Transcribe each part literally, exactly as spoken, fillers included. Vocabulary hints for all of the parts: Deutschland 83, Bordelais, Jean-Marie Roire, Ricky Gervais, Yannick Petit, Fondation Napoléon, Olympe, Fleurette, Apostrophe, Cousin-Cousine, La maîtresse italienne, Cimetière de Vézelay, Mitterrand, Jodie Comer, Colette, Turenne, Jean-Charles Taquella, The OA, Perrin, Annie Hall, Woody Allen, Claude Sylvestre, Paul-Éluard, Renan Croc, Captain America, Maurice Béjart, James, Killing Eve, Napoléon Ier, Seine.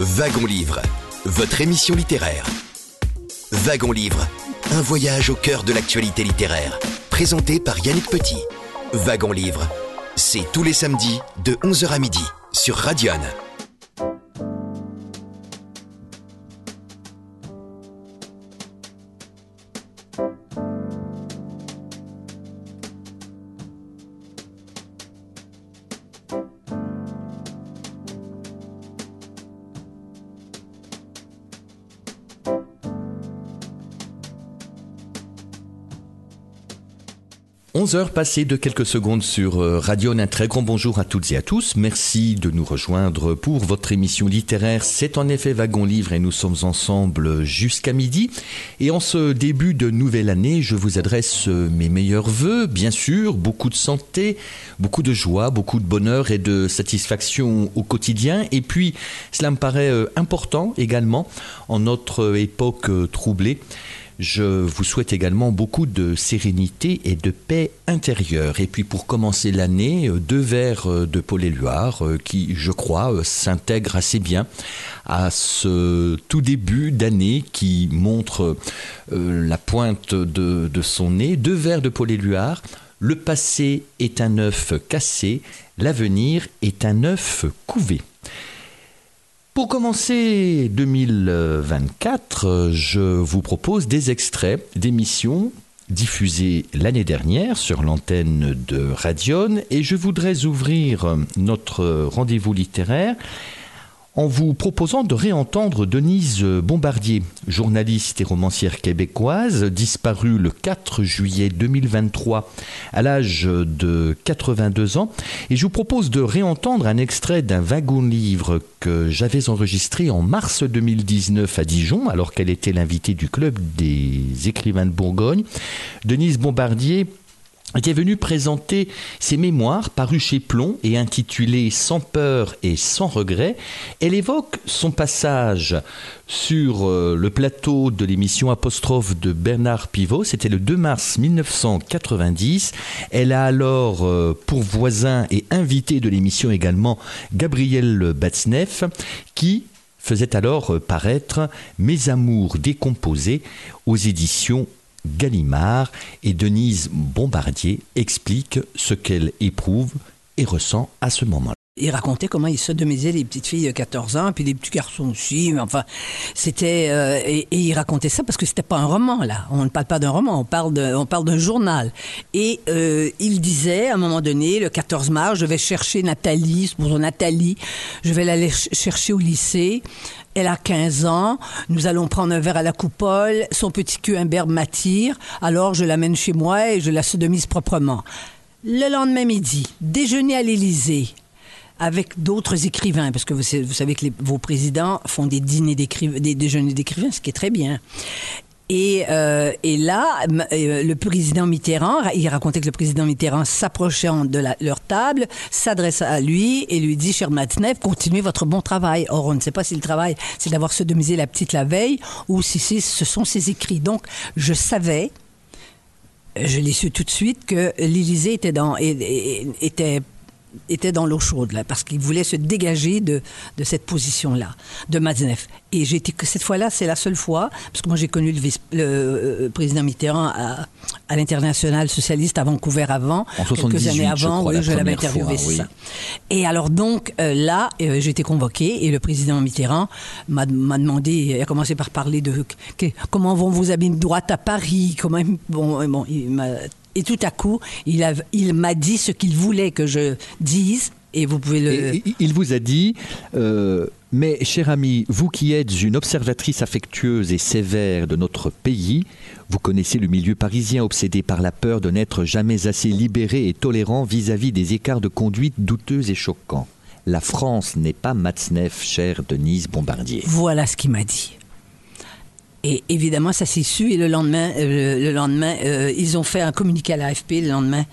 Wagon-Livres, votre émission littéraire. Wagon-Livres, un voyage au cœur de l'actualité littéraire. Présenté par Yannick Petit. Wagon-Livres, c'est tous les samedis de onze heures à midi sur Radio N. onze heures passées de quelques secondes sur Radio N. Un très grand bonjour à toutes et à tous. Merci de nous rejoindre pour votre émission littéraire. C'est en effet Wagon-Livres et nous sommes ensemble jusqu'à midi. Et en ce début de nouvelle année, je vous adresse mes meilleurs vœux. Bien sûr, beaucoup de santé, beaucoup de joie, beaucoup de bonheur et de satisfaction au quotidien. Et puis, cela me paraît important également en notre époque troublée. Je vous souhaite également beaucoup de sérénité et de paix intérieure. Et puis pour commencer l'année, deux vers de Paul-Éluard qui, je crois, s'intègrent assez bien à ce tout début d'année qui montre la pointe de, de son nez. Deux vers de Paul-Éluard. Le passé est un œuf cassé, l'avenir est un œuf couvé. Pour commencer deux mille vingt-quatre, je vous propose des extraits d'émissions diffusées l'année dernière sur l'antenne de Radio N et je voudrais ouvrir notre rendez-vous littéraire en vous proposant de réentendre Denise Bombardier, journaliste et romancière québécoise, disparue le quatre juillet deux mille vingt-trois à l'âge de quatre-vingt-deux ans. Et je vous propose de réentendre un extrait d'un wagon-livre que j'avais enregistré en mars deux mille dix-neuf à Dijon, alors qu'elle était l'invitée du Club des écrivains de Bourgogne. Denise Bombardier était venue présenter ses mémoires parues chez Plon et intitulées « Sans peur et sans regret ». Elle évoque son passage sur le plateau de l'émission Apostrophe de Bernard Pivot. C'était le deux mars mille neuf cent quatre-vingt-dix. Elle a alors pour voisin et invité de l'émission également Gabriel Matzneff qui faisait alors paraître « Mes amours décomposés » aux éditions Gallimard. Et Denise Bombardier explique ce qu'elle éprouve et ressent à ce moment-là. Il racontait comment il sodomisait les petites filles de quatorze ans, puis les petits garçons aussi, mais enfin, c'était... Euh, et, et il racontait ça parce que c'était pas un roman, là. On ne parle pas d'un roman, on parle de, on parle d'un journal. Et euh, il disait, à un moment donné, le quatorze mars, je vais chercher Nathalie, bonjour Nathalie, je vais l'aller ch- chercher au lycée. Elle a quinze ans, nous allons prendre un verre à la coupole, son petit cuimberbe m'attire, alors je l'amène chez moi et je la sodomise proprement. Le lendemain midi, déjeuner à l'Élysée, avec d'autres écrivains, parce que vous, vous savez que les, vos présidents font des dîners d'écrivains, des déjeuners d'écrivains, ce qui est très bien. Et, euh, et là, le président Mitterrand, il racontait que le président Mitterrand s'approchait de la, leur table, s'adresse à lui et lui dit « Cher Matzneff, continuez votre bon travail ». Or, on ne sait pas si le travail, c'est d'avoir sodomisé la petite la veille ou si c'est, ce sont ses écrits. Donc, je savais, je l'ai su tout de suite, que l'Élysée était dans... était était dans l'eau chaude, là, parce qu'il voulait se dégager de, de cette position-là, de Matzneff. Et j'ai été, cette fois-là, c'est la seule fois, parce que moi, j'ai connu le, vice, le président Mitterrand à, à l'international socialiste à Vancouver avant, en soixante-dix-huit, quelques années avant, je crois, oui, la je l'avais interviewé, fois, oui. Ça. Et alors, donc, euh, là, euh, j'ai été convoquée, et le président Mitterrand m'a, m'a demandé, il a commencé par parler de que, comment vont vos amis de droite à Paris, comment, bon, bon, il m'a... Et tout à coup, il, a, il m'a dit ce qu'il voulait que je dise, et vous pouvez le... Et, il vous a dit, euh, mais chère amie, vous qui êtes une observatrice affectueuse et sévère de notre pays, vous connaissez le milieu parisien obsédé par la peur de n'être jamais assez libéré et tolérant vis-à-vis des écarts de conduite douteux et choquants. La France n'est pas Matzneff, chère Denise Bombardier. Voilà ce qu'il m'a dit. Et évidemment, ça s'est su. Et le lendemain, euh, le lendemain euh, ils ont fait un communiqué à l'A F P. Le lendemain,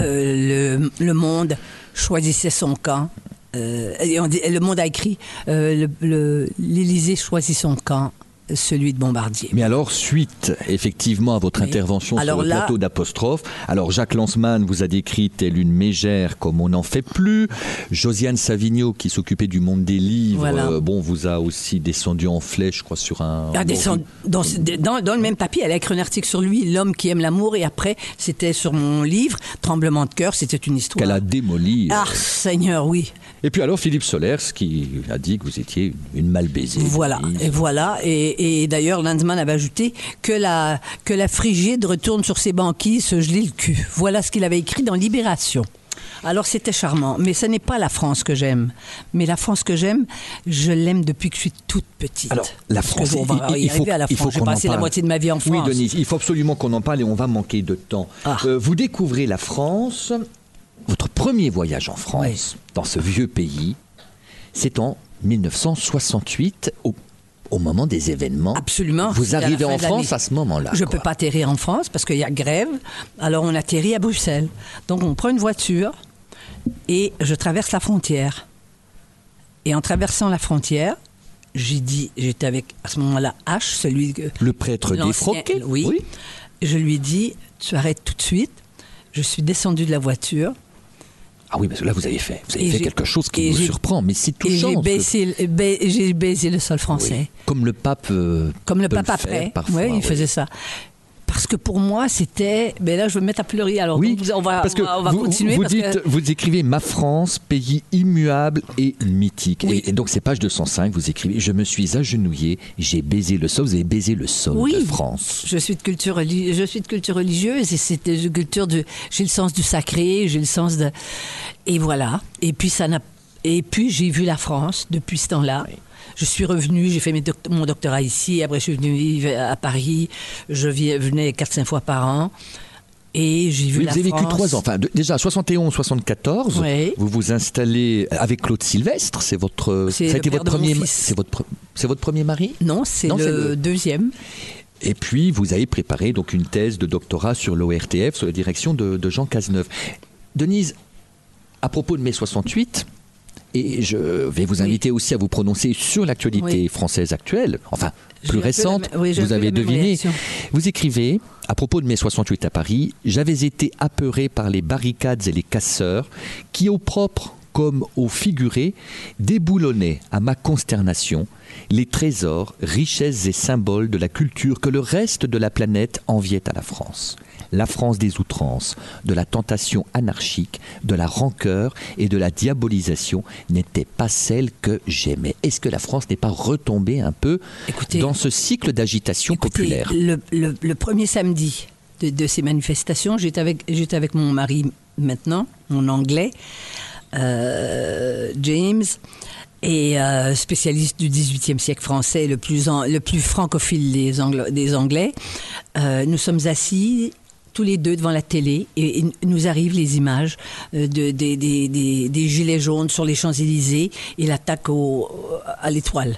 euh, le, le Monde choisissait son camp. Euh, et on dit, et le Monde a écrit euh, le, le, l'Élysée choisit son camp. celui de Bombardier. Mais alors, suite effectivement à votre oui. intervention alors sur le là... plateau d'Apostrophe, alors Jacques Lanzmann vous a décrit telle une mégère comme on n'en fait plus. Josiane Savigno, qui s'occupait du monde des livres, voilà. euh, bon, vous a aussi descendu en flèche, je crois, sur un... Ah, descend... dans, dans, dans le même papier, elle a écrit un article sur lui, L'homme qui aime l'amour, et après, c'était sur mon livre, Tremblement de cœur, c'était une histoire... Qu'elle a démolie. Ah, euh... Seigneur, oui. Et puis alors, Philippe Solers, qui a dit que vous étiez une mal-baisée. Voilà, et voilà. Et, et d'ailleurs, Lanzmann avait ajouté que la, que la frigide retourne sur ses banquises, se geler le cul. Voilà ce qu'il avait écrit dans Libération. Alors, c'était charmant. Mais ce n'est pas la France que j'aime. Mais la France que j'aime, je l'aime depuis que je suis toute petite. Alors, la France, on va y arriver à la France. J'ai passé la moitié de ma vie en France. Oui, Denise, il faut absolument qu'on en parle et on va manquer de temps. Ah. Euh, vous découvrez la France. Votre premier voyage en France, oui. dans ce vieux pays, c'est en mille neuf cent soixante-huit, au, au moment des événements. Absolument. Vous arrivez en France à ce moment-là. Je ne peux pas atterrir en France parce qu'il y a grève. Alors, on atterrit à Bruxelles. Donc, on prend une voiture et je traverse la frontière. Et en traversant la frontière, j'ai dit, j'étais avec, à ce moment-là, H, celui... Le prêtre défroqué. Oui, oui. Je lui ai dit, tu arrêtes tout de suite. Je suis descendue de la voiture. Ah oui, parce que là, vous avez fait, vous avez fait quelque chose qui nous surprend, mais c'est touchant. Et j'ai baisé, que... ba... j'ai baisé le sol français. Oui. Comme le pape euh, Comme le pape le après, faire, parfois, oui, il ouais. faisait ça. Parce que pour moi, c'était... Mais là, je vais me mettre à pleurer. Alors, oui, donc, on va, parce que on va, on va vous, continuer. Vous, parce dites, que... vous écrivez « Ma France, pays immuable et mythique oui. ». Et, et donc, c'est page deux cent cinq, vous écrivez « Je me suis agenouillée, j'ai baisé le sol ». Vous avez baisé le sol oui. de France. Je suis de culture, je suis de culture religieuse et c'est de culture de... J'ai le sens du sacré, j'ai le sens de... Et voilà. Et puis, ça n'a... Et puis j'ai vu la France depuis ce temps-là. Oui. Je suis revenue, j'ai fait mes doct- mon doctorat ici, après je suis venue vivre à Paris, je vis, venais quatre à cinq fois par an, et j'ai vu oui, la France. Vous avez France. Vécu trois ans, enfin, de, déjà soixante et onze soixante-quatorze, oui. vous vous installez avec Claude Sylvestre, c'est votre, c'est ça a été votre premier, ma- c'est votre, c'est votre premier mari ? Non, c'est, non, le, c'est le deuxième. Et puis vous avez préparé donc une thèse de doctorat sur l'O R T F, sous la direction de, de Jean Cazeneuve. Denise, à propos de mai soixante-huit... Et je vais vous inviter oui. aussi à vous prononcer sur l'actualité oui. française actuelle, enfin plus récente, m- oui, vous avez deviné. Réaction. Vous écrivez, à propos de mai soixante-huit à Paris, « J'avais été apeuré par les barricades et les casseurs qui, au propre comme au figuré, déboulonnaient, à ma consternation, les trésors, richesses et symboles de la culture que le reste de la planète enviait à la France. » La France des outrances, de la tentation anarchique, de la rancœur et de la diabolisation n'était pas celle que j'aimais. Est-ce que la France n'est pas retombée un peu écoutez, dans ce cycle d'agitation écoutez, populaire ? Le, le, le premier samedi de, de ces manifestations, j'étais avec, j'étais avec mon mari maintenant, mon anglais, euh, James, et euh, spécialiste du dix-huitième siècle français, le plus, en, le plus francophile des, Anglo- des Anglais. Euh, nous sommes assis... tous les deux devant la télé, et, et nous arrivent les images de, de, de, de, des gilets jaunes sur les Champs-Élysées et l'attaque au, à l'étoile.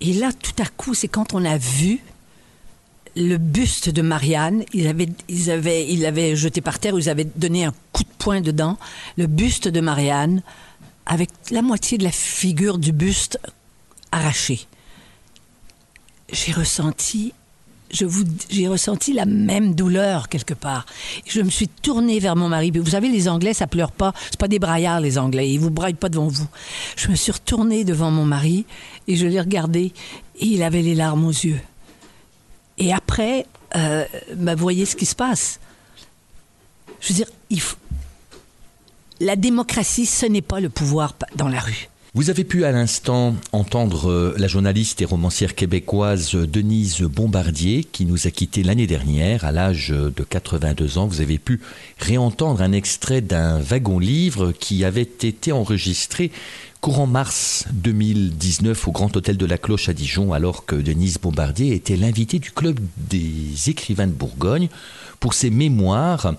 Et là, tout à coup, c'est quand on a vu le buste de Marianne, ils avaient, ils avaient, ils l'avaient jeté par terre, ils avaient donné un coup de poing dedans, le buste de Marianne, avec la moitié de la figure du buste arrachée. J'ai ressenti... Je vous, j'ai ressenti la même douleur quelque part. Je me suis tournée vers mon mari. Vous savez, les Anglais, ça pleure pas. C'est pas des braillards, les Anglais. Ils vous braillent pas devant vous. Je me suis retournée devant mon mari et je l'ai regardé. Et il avait les larmes aux yeux. Et après, euh, bah, vous voyez ce qui se passe. Je veux dire, il faut... la démocratie, ce n'est pas le pouvoir dans la rue. Vous avez pu à l'instant entendre la journaliste et romancière québécoise Denise Bombardier qui nous a quittés l'année dernière à l'âge de quatre-vingt-deux ans. Vous avez pu réentendre un extrait d'un wagon-livre qui avait été enregistré courant mars deux mille dix-neuf au Grand Hôtel de la Cloche à Dijon, alors que Denise Bombardier était l'invitée du Club des écrivains de Bourgogne pour ses mémoires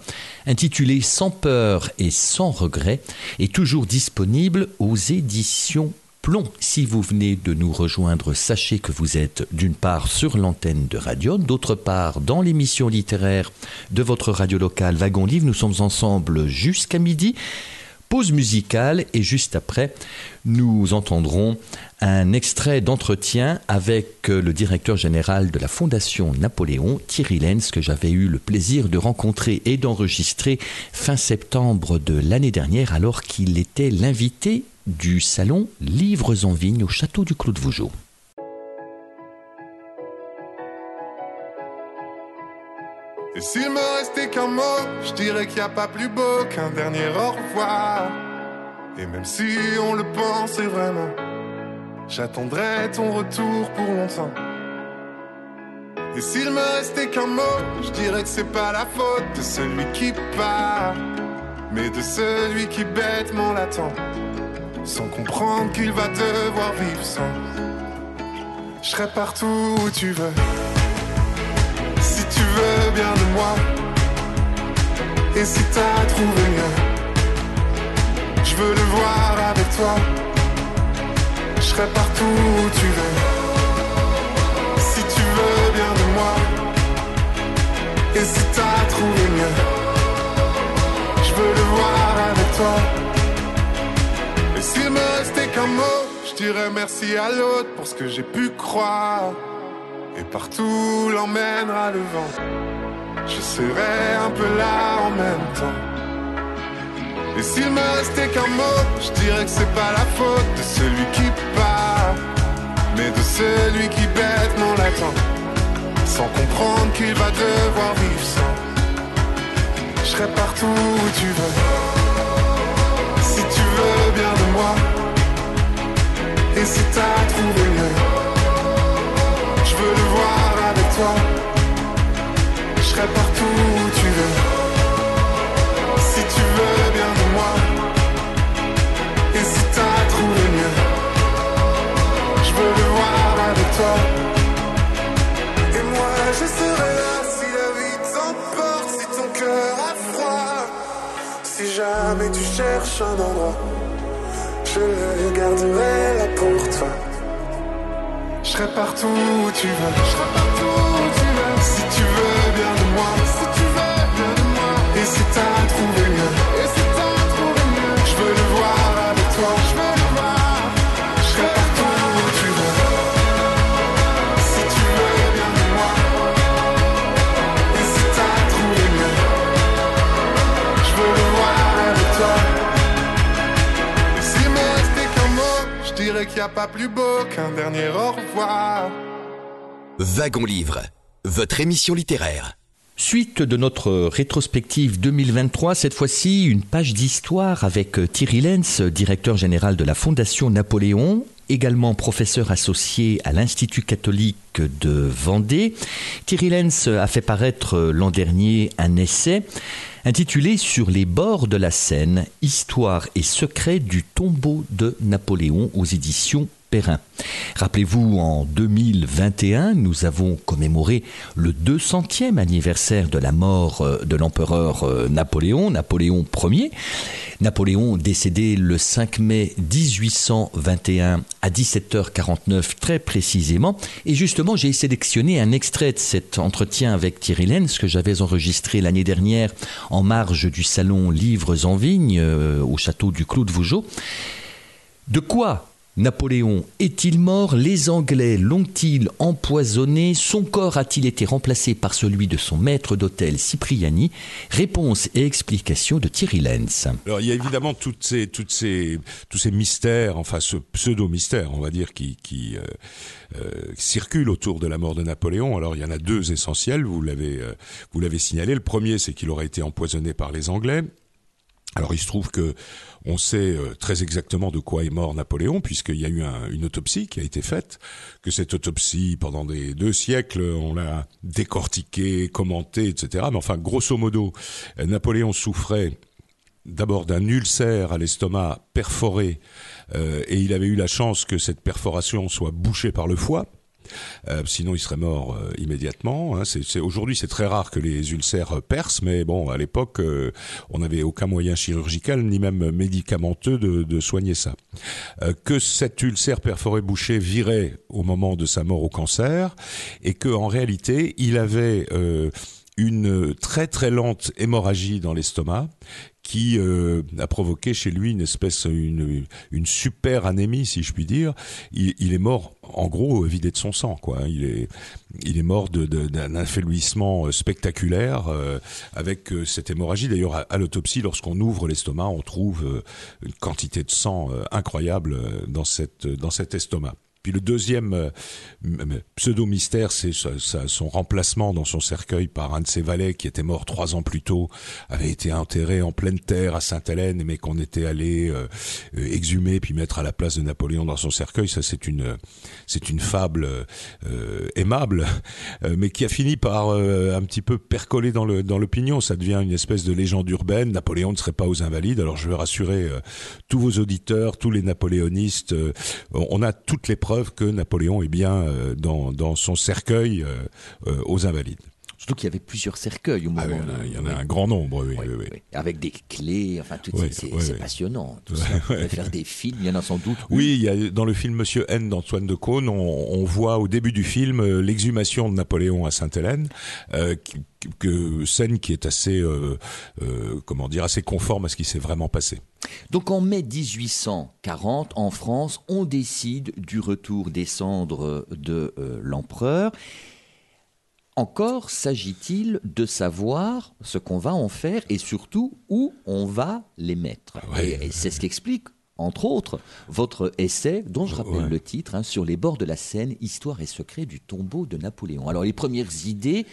intitulées « Sans peur et sans regret » et toujours disponible aux éditions Plon. Si vous venez de nous rejoindre, sachez que vous êtes d'une part sur l'antenne de Radio, d'autre part dans l'émission littéraire de votre radio locale Wagon-Livres. Nous sommes ensemble jusqu'à midi. pause musicale et juste après, nous entendrons un extrait d'entretien avec le directeur général de la Fondation Napoléon, Thierry Lentz, que j'avais eu le plaisir de rencontrer et d'enregistrer fin septembre de l'année dernière, alors qu'il était l'invité du salon Livres en Vigne au château du Clos de Vougeot. Et s'il me restait qu'un mot, je dirais qu'il n'y a pas plus beau qu'un dernier au revoir. Et même si on le pensait vraiment, j'attendrais ton retour pour longtemps. Et s'il me restait qu'un mot, je dirais que c'est pas la faute de celui qui part, mais de celui qui bêtement l'attend, sans comprendre qu'il va devoir vivre sans. Je serai partout où tu veux, si tu veux bien de moi. Et si t'as trouvé mieux, je veux le voir avec toi. Je serai partout où tu veux, si tu veux bien de moi. Et si t'as trouvé mieux, je veux le voir avec toi. Et s'il me restait qu'un mot, je dirais merci à l'autre pour ce que j'ai pu croire. Et partout l'emmènera le vent, je serai un peu là en même temps. Et s'il me restait qu'un mot, je dirais que c'est pas la faute de celui qui part, mais de celui qui bêtement l'attend, sans comprendre qu'il va devoir vivre sans. Je serai partout où tu veux, si tu veux bien de moi. Et si t'as trouvé mieux, je veux le voir avec toi. Je serai partout où tu veux, si tu veux bien de moi. Et si t'as trouvé mieux, je veux le voir avec toi. Et moi je serai là si la vie t'emporte, si ton cœur a froid. Si jamais tu cherches un endroit, je le garderai là pour toi. Je serai partout où tu veux, je serai partout où tu veux. Si tu veux bien de moi, si tu veux bien de moi. Et si t'as trouvé mieux, et si t'as trouvé mieux, je veux le voir avec toi, je veux le voir. Je serai partout où tu veux, si tu veux bien de moi. Et si t'as trouvé mieux, je veux le voir avec toi. Et s'il me restait qu'un mot, je dirais qu'il n'y a pas plus beau qu'un dernier au revoir. Wagon-Livres, votre émission littéraire. Suite de notre rétrospective deux mille vingt-trois, cette fois-ci une page d'histoire avec Thierry Lentz, directeur général de la Fondation Napoléon, également professeur associé à l'Institut catholique de Vendée. Thierry Lentz a fait paraître l'an dernier un essai intitulé « Sur les bords de la Seine, histoire et secret du tombeau de Napoléon » aux éditions Perrin. Rappelez-vous, en deux mille vingt et un, nous avons commémoré le deux centième anniversaire de la mort de l'empereur Napoléon, Napoléon Ier. Napoléon décédé le cinq mai dix-huit cent vingt et un à dix-sept heures quarante-neuf très précisément. Et justement, j'ai sélectionné un extrait de cet entretien avec Thierry Lentz que j'avais enregistré l'année dernière en marge du salon Livres en Vigne euh, au château du Clos de Vougeot. De quoi Napoléon est-il mort? Les Anglais l'ont-ils empoisonné? Son corps a-t-il été remplacé par celui de son maître d'hôtel Cipriani? Réponse et explication de Thierry Lentz. Alors, il y a évidemment toutes ces, toutes ces, tous ces mystères, enfin ce pseudo-mystère, on va dire, qui, qui euh, euh, circulent autour de la mort de Napoléon. Alors, il y en a deux essentiels, vous l'avez, euh, vous l'avez signalé. Le premier, c'est qu'il aurait été empoisonné par les Anglais. Alors, il se trouve que on sait très exactement de quoi est mort Napoléon, puisqu'il y a eu un, une autopsie qui a été faite, que cette autopsie, pendant des deux siècles, on l'a décortiquée, commentée, et cetera. Mais enfin, grosso modo, Napoléon souffrait d'abord d'un ulcère à l'estomac perforé, euh, et il avait eu la chance que cette perforation soit bouchée par le foie. Euh, sinon il serait mort euh, immédiatement, hein. C'est, c'est, aujourd'hui c'est très rare que les ulcères percent, mais bon, à l'époque euh, on n'avait aucun moyen chirurgical ni même médicamenteux de, de soigner ça. Euh, que cet ulcère perforé bouché virait au moment de sa mort au cancer, et qu'en réalité il avait euh, une très très lente hémorragie dans l'estomac qui euh, a provoqué chez lui une espèce, une, une super anémie, si je puis dire. Il, il est mort, en gros, vidé de son sang, quoi. Il est, il est mort de, de, d'un affaiblissement spectaculaire euh, avec euh, cette hémorragie. D'ailleurs, à, à l'autopsie, lorsqu'on ouvre l'estomac, on trouve euh, une quantité de sang euh, incroyable dans, cette, dans cet estomac. Puis le deuxième pseudo-mystère, c'est son remplacement dans son cercueil par un de ses valets qui était mort trois ans plus tôt, avait été enterré en pleine terre à Sainte-Hélène, mais qu'on était allé euh, exhumer puis mettre à la place de Napoléon dans son cercueil. Ça, c'est une, c'est une fable euh, aimable, mais qui a fini par euh, un petit peu percoler dans le dans l'opinion. Ça devient une espèce de légende urbaine. Napoléon ne serait pas aux Invalides. Alors je veux rassurer euh, tous vos auditeurs, tous les napoléonistes. Euh, on a toutes les preuves que Napoléon est bien dans, dans son cercueil euh, aux Invalides. Surtout qu'il y avait plusieurs cercueils au moment. Ah oui, il y en a, oui. Un grand nombre, oui, oui, oui, oui. Oui. Avec des clés, enfin, tout oui, c'est, oui, c'est oui. passionnant. Tout oui, ça. On oui. faire des films, il y en a sans doute. Oui, oui, il y a, dans le film Monsieur N d'Antoine de Caunes, on, on voit au début du film l'exhumation de Napoléon à Sainte-Hélène, euh, qui, que, scène qui est assez, euh, euh, comment dire, assez conforme à ce qui s'est vraiment passé. Donc en mai dix-huit cent quarante, en France, on décide du retour des cendres de euh, l'empereur. Encore s'agit-il de savoir ce qu'on va en faire et surtout où on va les mettre. Ouais, et, et c'est ce qu'explique, entre autres, votre essai, dont je rappelle ouais. le titre, hein, sur les bords de la Seine, Histoire et secret du tombeau de Napoléon. Alors les premières idées,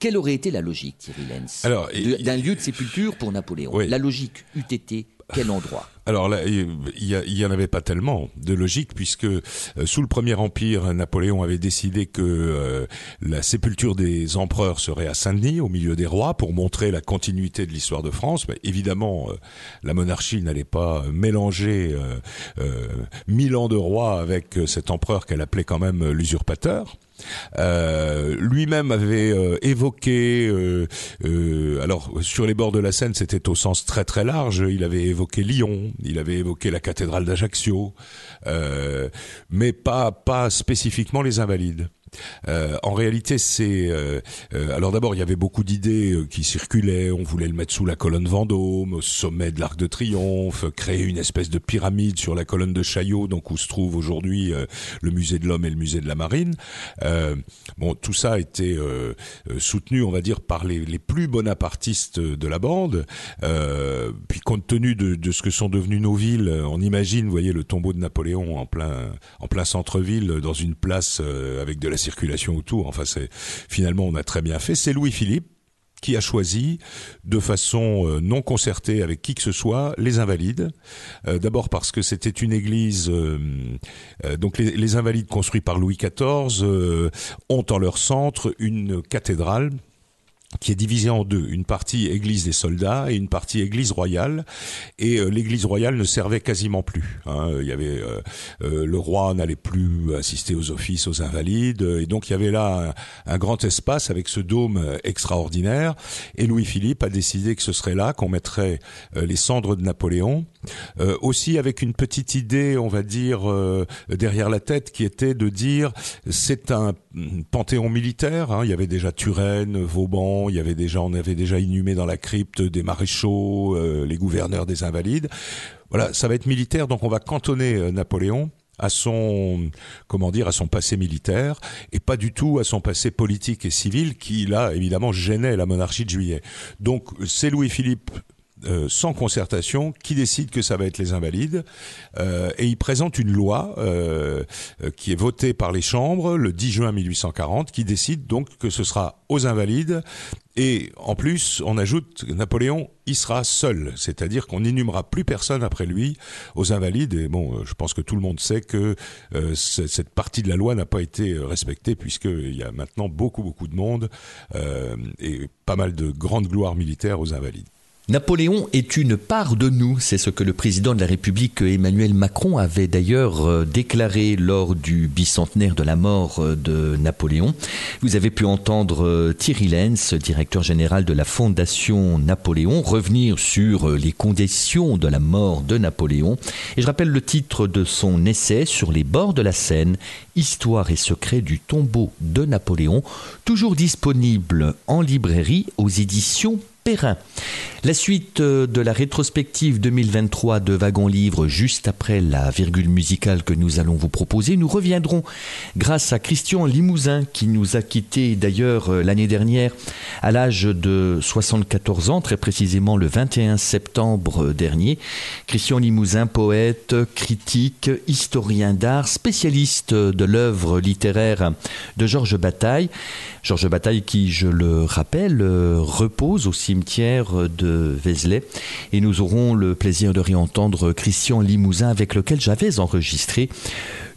quelle aurait été la logique, Thierry Lentz, Alors, de, d'un lieu de sépulture pour Napoléon ouais. La logique eût été quel endroit ? Alors là, il y, y en avait pas tellement de logique, puisque euh, sous le Premier Empire, Napoléon avait décidé que euh, la sépulture des empereurs serait à Saint-Denis, au milieu des rois, pour montrer la continuité de l'histoire de France. Mais évidemment, euh, la monarchie n'allait pas mélanger euh, euh, mille ans de rois avec cet empereur qu'elle appelait quand même l'usurpateur. Euh, lui-même avait euh, évoqué euh, euh, alors sur les bords de la Seine, c'était au sens très très large, il avait évoqué Lyon, il avait évoqué la cathédrale d'Ajaccio, euh, mais pas, pas spécifiquement les Invalides. Euh, en réalité, c'est euh, euh, alors d'abord il y avait beaucoup d'idées euh, qui circulaient. On voulait le mettre sous la colonne Vendôme, au sommet de l'Arc de Triomphe, créer une espèce de pyramide sur la colonne de Chaillot, donc où se trouve aujourd'hui euh, le musée de l'Homme et le musée de la Marine. Euh, bon, tout ça a été euh, soutenu, on va dire, par les, les plus bonapartistes de la bande. Euh, puis compte tenu de, de ce que sont devenues nos villes, on imagine, vous voyez, le tombeau de Napoléon en plein en plein centre-ville, dans une place euh, avec de la circulation autour. Enfin, c'est, finalement, on a très bien fait. C'est Louis-Philippe qui a choisi, de façon non concertée avec qui que ce soit, les Invalides. Euh, d'abord parce que c'était une église... Euh, euh, donc les, les Invalides, construits par Louis quatorze, euh, ont en leur centre une cathédrale qui est divisée en deux, une partie église des soldats et une partie église royale. Et euh, l'église royale ne servait quasiment plus. Hein. Il y avait euh, euh, le roi n'allait plus assister aux offices, aux Invalides, et donc il y avait là un, un grand espace avec ce dôme extraordinaire. Et Louis-Philippe a décidé que ce serait là qu'on mettrait euh, les cendres de Napoléon, euh, aussi avec une petite idée, on va dire, euh, derrière la tête, qui était de dire c'est un panthéon militaire. Hein. Il y avait déjà Turenne, Vauban. Il y avait déjà, on avait déjà inhumé dans la crypte des maréchaux, euh, les gouverneurs des Invalides. Voilà, ça va être militaire, donc on va cantonner euh, Napoléon à son, comment dire, à son passé militaire et pas du tout à son passé politique et civil qui, là, évidemment, gênait la monarchie de Juillet. Donc, c'est Louis-Philippe, Euh, sans concertation, qui décide que ça va être les Invalides, euh, et il présente une loi euh, qui est votée par les chambres le dix juin mille huit cent quarante, qui décide donc que ce sera aux Invalides. Et en plus, on ajoute que Napoléon y sera seul, c'est-à-dire qu'on n'inhumera plus personne après lui aux Invalides. Et bon, je pense que tout le monde sait que euh, c- cette partie de la loi n'a pas été respectée, puisqu'il y a maintenant beaucoup, beaucoup de monde euh, et pas mal de grandes gloires militaires aux Invalides. Napoléon est une part de nous, c'est ce que le président de la République Emmanuel Macron avait d'ailleurs déclaré lors du bicentenaire de la mort de Napoléon. Vous avez pu entendre Thierry Lentz, directeur général de la Fondation Napoléon, revenir sur les conditions de la mort de Napoléon. Et je rappelle le titre de son essai sur les bords de la Seine, « Histoire et secret du tombeau de Napoléon », toujours disponible en librairie aux éditions Perrin. La suite de la rétrospective deux mille vingt-trois de Wagon-Livres, juste après la virgule musicale que nous allons vous proposer. Nous reviendrons grâce à Christian Limousin, qui nous a quittés d'ailleurs l'année dernière à l'âge de soixante-quatorze ans, très précisément le vingt et un septembre dernier. Christian Limousin, poète, critique, historien d'art, spécialiste de l'œuvre littéraire de Georges Bataille. Georges Bataille qui, je le rappelle, repose au cimetière de Vézelay, et nous aurons le plaisir de réentendre Christian Limousin, avec lequel j'avais enregistré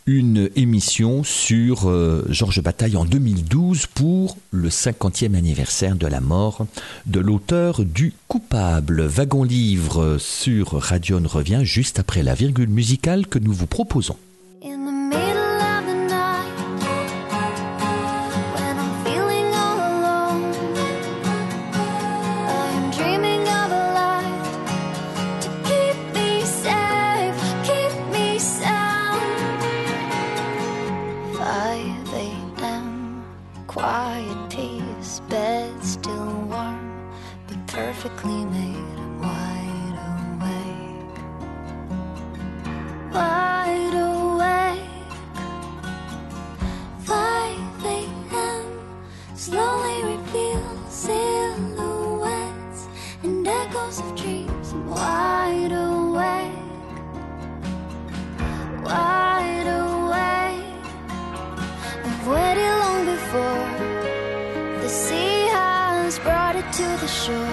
une émission sur euh, Georges Bataille en deux mille douze pour le cinquantième anniversaire de la mort de l'auteur du Coupable. Wagon-Livres sur Radio N revient juste après la virgule musicale que nous vous proposons. Perfectly made, I'm wide awake, wide awake, five a.m. slowly reveals silhouettes and echoes of dreams. I'm wide awake, wide awake, I've waited long before the sea has brought it to the shore.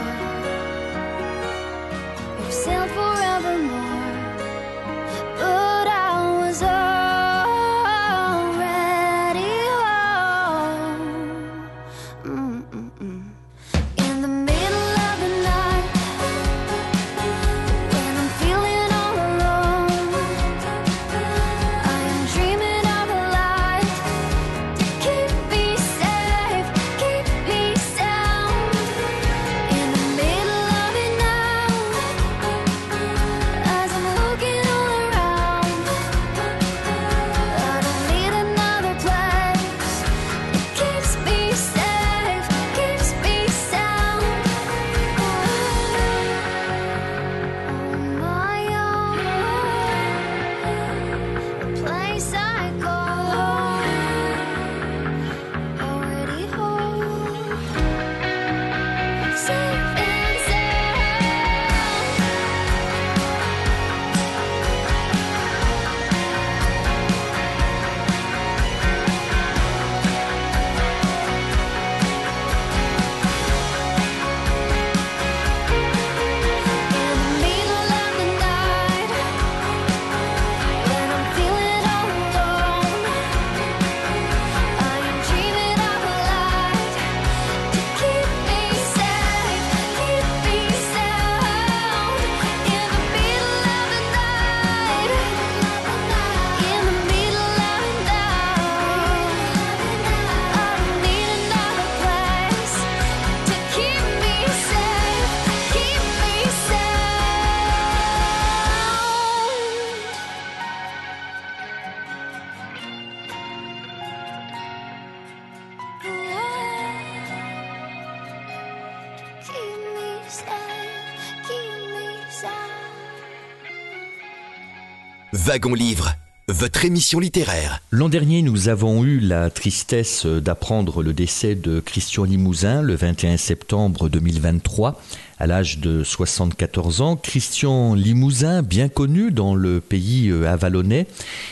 Wagon-Livres, votre émission littéraire. L'an dernier, nous avons eu la tristesse d'apprendre le décès de Christian Limousin le vingt et un septembre deux mille vingt-trois. À l'âge de soixante-quatorze ans, Christian Limousin, bien connu dans le pays avalonais,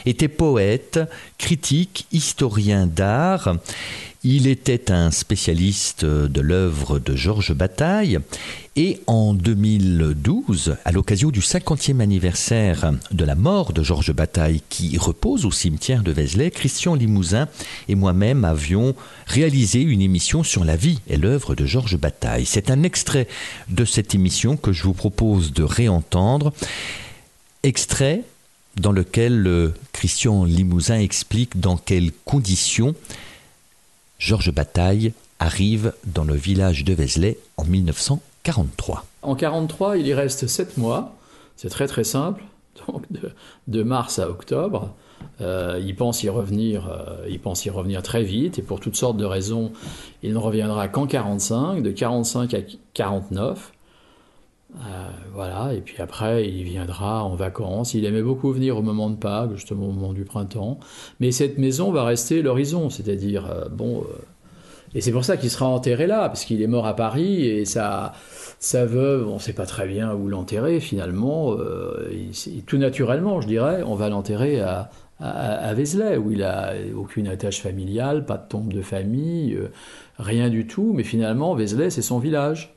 était poète, critique, historien d'art. Il était un spécialiste de l'œuvre de Georges Bataille et en deux mille douze, à l'occasion du cinquantième anniversaire de la mort de Georges Bataille qui repose au cimetière de Vézelay, Christian Limousin et moi-même avions réalisé une émission sur la vie et l'œuvre de Georges Bataille. C'est un extrait de cette émission que je vous propose de réentendre. Extrait dans lequel Christian Limousin explique dans quelles conditions Georges Bataille arrive dans le village de Vézelay en mille neuf cent quarante-trois. En mille neuf cent quarante-trois, il y reste sept mois. C'est très très simple. Donc de, de mars à octobre. Euh, il pense y revenir, euh, il pense y revenir très vite, et pour toutes sortes de raisons, il ne reviendra qu'en quarante-cinq, de quarante-cinq à quarante-neuf. Euh, voilà, et puis après, il viendra en vacances. Il aimait beaucoup venir au moment de Pâques, justement au moment du printemps. Mais cette maison va rester l'horizon, c'est-à-dire, euh, bon... Euh, et c'est pour ça qu'il sera enterré là, parce qu'il est mort à Paris, et sa, sa veuve, on ne sait pas très bien où l'enterrer, finalement. Euh, il, tout naturellement, je dirais, on va l'enterrer à... à Vézelay, où il n'a aucune attache familiale, pas de tombe de famille, euh, rien du tout. Mais finalement, Vézelay, c'est son village.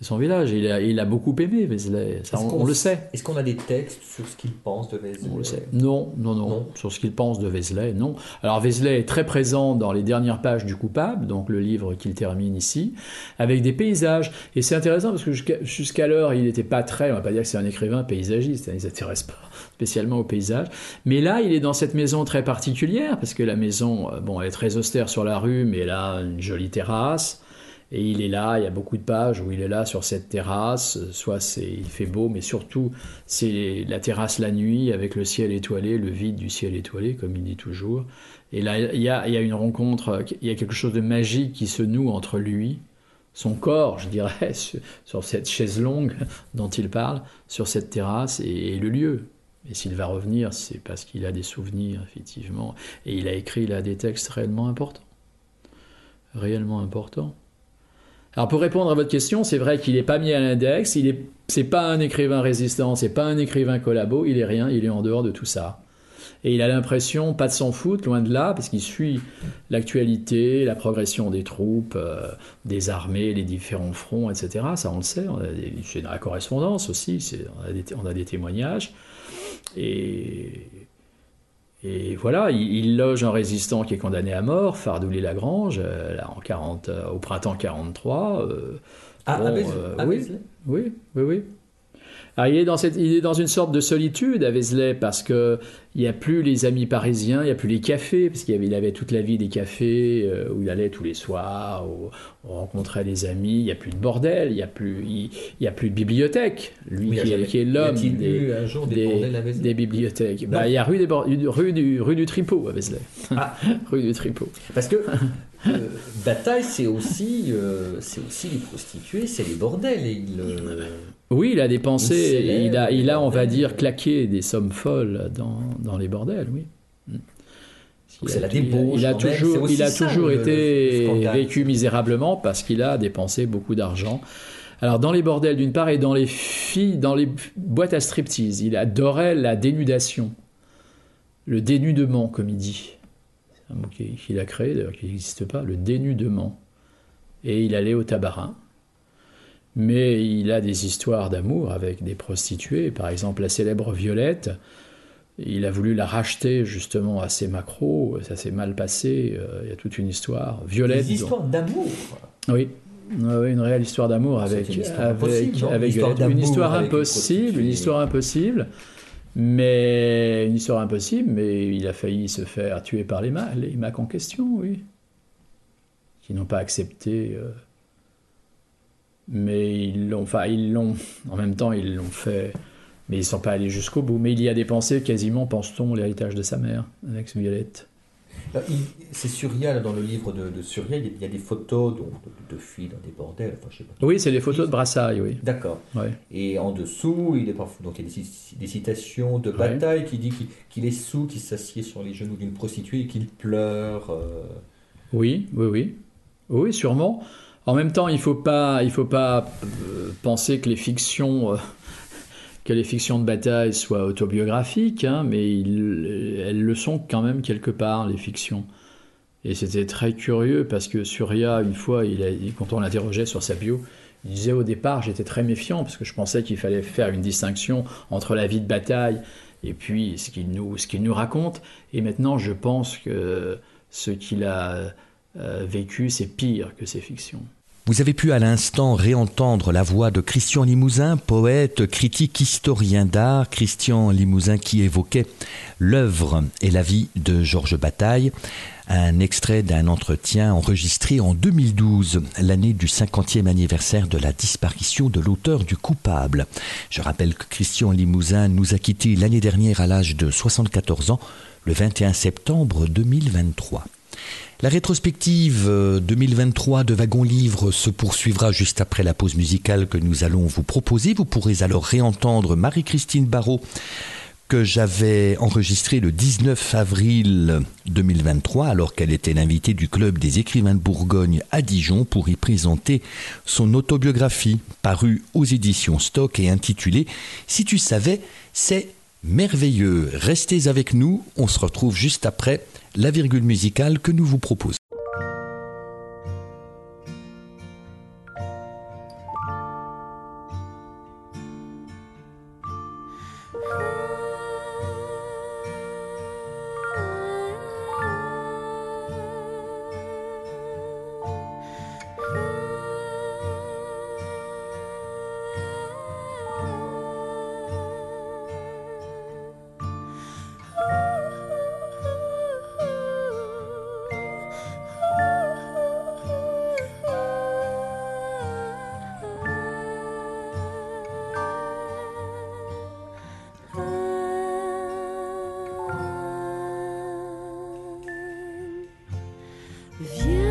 C'est son village. Il a, il a beaucoup aimé Vézelay. Ça, on, on le sait. Est-ce qu'on a des textes sur ce qu'il pense de Vézelay ? On le sait. Non, non, non, non. Sur ce qu'il pense de Vézelay, non. Alors, Vézelay est très présent dans les dernières pages du Coupable, donc le livre qu'il termine ici, avec des paysages. Et c'est intéressant parce que jusqu'à, jusqu'à l'heure, il n'était pas très... On ne va pas dire que c'est un écrivain paysagiste. Hein, il ne s'intéresse pas spécialement au paysage. Mais là, il est dans cette maison très particulière, parce que la maison, bon, elle est très austère sur la rue, mais elle a une jolie terrasse. Et il est là, il y a beaucoup de pages où il est là sur cette terrasse. Soit c'est, il fait beau, mais surtout, c'est la terrasse la nuit, avec le ciel étoilé, le vide du ciel étoilé, comme il dit toujours. Et là, il y a, il y a une rencontre, il y a quelque chose de magique qui se noue entre lui, son corps, je dirais, sur cette chaise longue dont il parle, sur cette terrasse, et, et le lieu. Et s'il va revenir, c'est parce qu'il a des souvenirs, effectivement. Et il a écrit là des textes réellement importants. Réellement importants. Alors pour répondre à votre question, c'est vrai qu'il n'est pas mis à l'index. Il est, c'est pas un écrivain résistant, c'est pas un écrivain collabo. Il est rien, il est en dehors de tout ça. Et il a l'impression, pas de s'en foutre, loin de là, parce qu'il suit l'actualité, la progression des troupes, euh, des armées, les différents fronts, et cetera. Ça, on le sait. On a des, c'est dans la correspondance aussi. C'est, on, a des, on a des témoignages. Et, et voilà, il, il loge un résistant qui est condamné à mort, Fardoulé-Lagrange, euh, là, en quarante, euh, au printemps quarante-trois. Euh, ah, bon, à Vézelay, euh, à oui, Vézelay. oui, oui, oui. Alors, il est dans cette, il est dans une sorte de solitude à Vézelay, parce que il n'y a plus les amis parisiens, il n'y a plus les cafés, parce qu'il avait, il avait toute la vie des cafés euh, où il allait tous les soirs, où on rencontrait des amis. Il n'y a plus de bordel, il n'y a plus, il n'y a plus de bibliothèque. Lui qui, jamais, est, qui est l'homme y des, eu un jour des, des, bordels à Vézelay des bibliothèques. Bah, il y a rue, des bord, rue du rue du Tripot à Vézelay. Ah. Rue du Tripot. Parce que euh, Bataille, c'est aussi euh, c'est aussi les prostituées, c'est les bordels. Et il, euh... Oui, il a dépensé, il, il a, il a, on va dire, claqué des sommes folles dans, dans les bordels, oui. C'est la débauche. Il a toujours, il a toujours été vécu misérablement parce qu'il a dépensé beaucoup d'argent. Alors, dans les bordels, d'une part, et dans les filles, dans les boîtes à striptease, il adorait la dénudation, le dénudement, comme il dit. C'est un mot qu'il a créé, d'ailleurs, qui n'existe pas, le dénudement. Et il allait au tabarin. Mais il a des histoires d'amour avec des prostituées. Par exemple, la célèbre Violette, il a voulu la racheter justement à ses macros. Ça s'est mal passé. Il y a toute une histoire. Violette, des histoires donc... d'amour. Oui, une réelle histoire d'amour avec, une histoire avec, avec une Violette. Une histoire impossible, une histoire impossible. Mais une histoire impossible. Mais il a failli se faire tuer par les macs, les macs en question, oui, qui n'ont pas accepté. Euh... Mais ils l'ont, enfin ils l'ont, en même temps ils l'ont fait, mais ils ne sont pas allés jusqu'au bout. Mais il y a dépensé quasiment, pense-t-on, l'héritage de sa mère, avec Violette. Alors, il, c'est Suriat, dans le livre de, de Suriat, il y a des photos donc, de, de filles dans des bordels. Enfin, je sais pas, oui, c'est les photos de Brassailles, oui. D'accord. Ouais. Et en dessous, il, est parf... donc, il y a des, des citations de Bataille, ouais, qui dit qu'il, qu'il est sous, qu'il s'assied sur les genoux d'une prostituée et qu'il pleure. Euh... Oui, oui, oui. Oui, sûrement. En même temps, il ne faut pas, il faut pas euh, penser que les fictions, euh, que les fictions de Bataille soient autobiographiques, hein, mais il, elles le sont quand même quelque part, les fictions. Et c'était très curieux parce que Suriat, une fois, il a, quand on l'interrogeait sur sa bio, il disait au départ, j'étais très méfiant parce que je pensais qu'il fallait faire une distinction entre la vie de Bataille et puis ce qu'il nous, ce qu'il nous raconte. Et maintenant, je pense que ce qu'il a euh, vécu, c'est pire que ces fictions. Vous avez pu à l'instant réentendre la voix de Christian Limousin, poète, critique, historien d'art. Christian Limousin qui évoquait l'œuvre et la vie de Georges Bataille. Un extrait d'un entretien enregistré en deux mille douze, l'année du cinquantième anniversaire de la disparition de l'auteur du coupable. Je rappelle que Christian Limousin nous a quittés l'année dernière à l'âge de soixante-quatorze ans, le vingt et un septembre deux mille vingt-trois. La rétrospective deux mille vingt-trois de Wagon-Livres se poursuivra juste après la pause musicale que nous allons vous proposer. Vous pourrez alors réentendre Marie-Christine Barrault que j'avais enregistrée le dix-neuf avril deux mille vingt-trois alors qu'elle était l'invitée du Club des écrivains de Bourgogne à Dijon pour y présenter son autobiographie parue aux éditions Stock et intitulée « Si tu savais, c'est merveilleux ». Restez avec nous, on se retrouve juste après la virgule musicale que nous vous proposons. Viens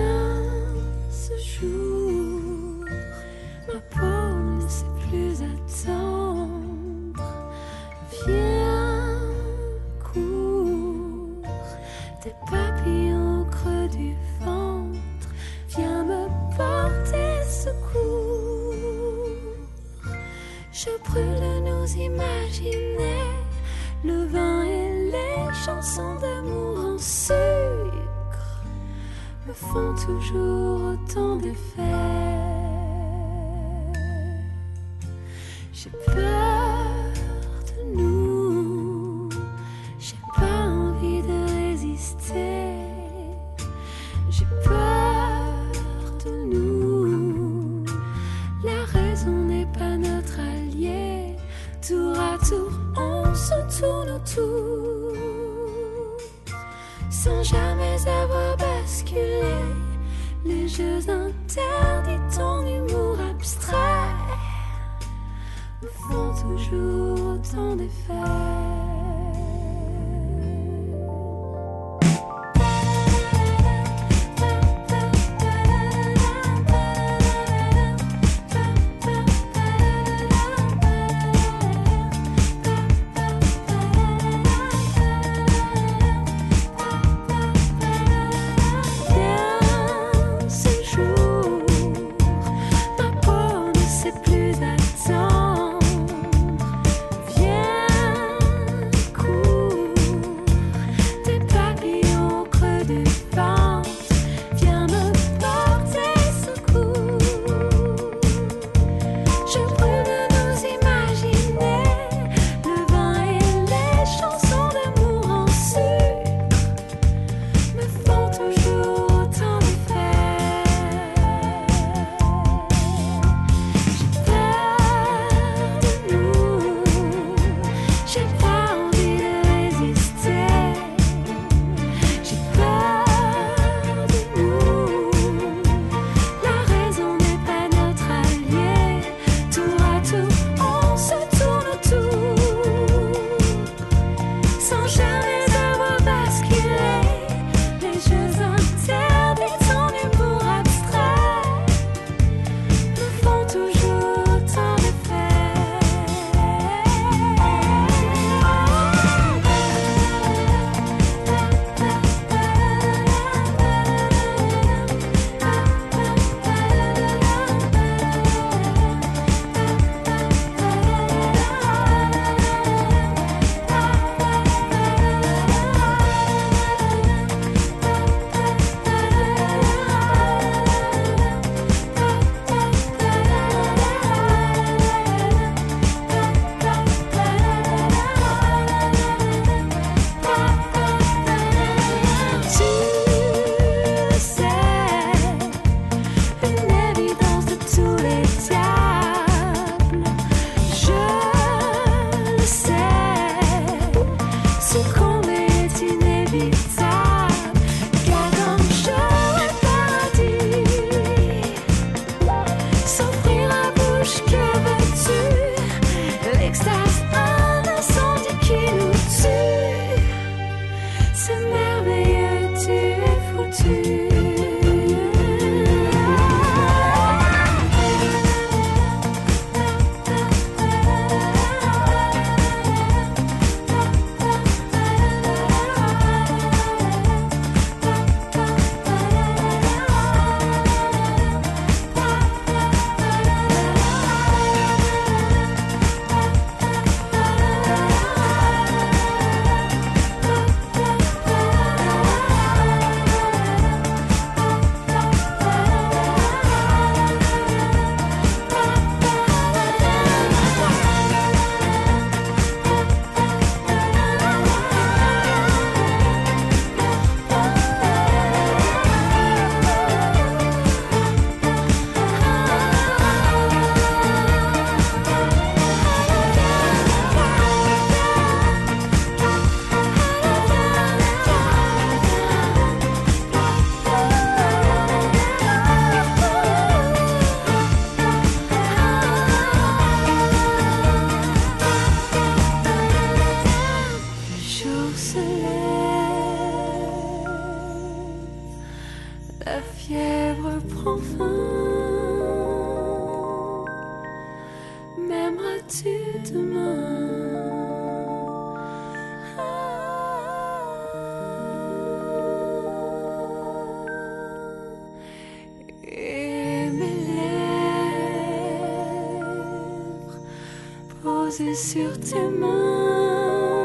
La fièvre prend fin. M'aimeras-tu demain? Ah, et mes lèvres posées sur tes mains,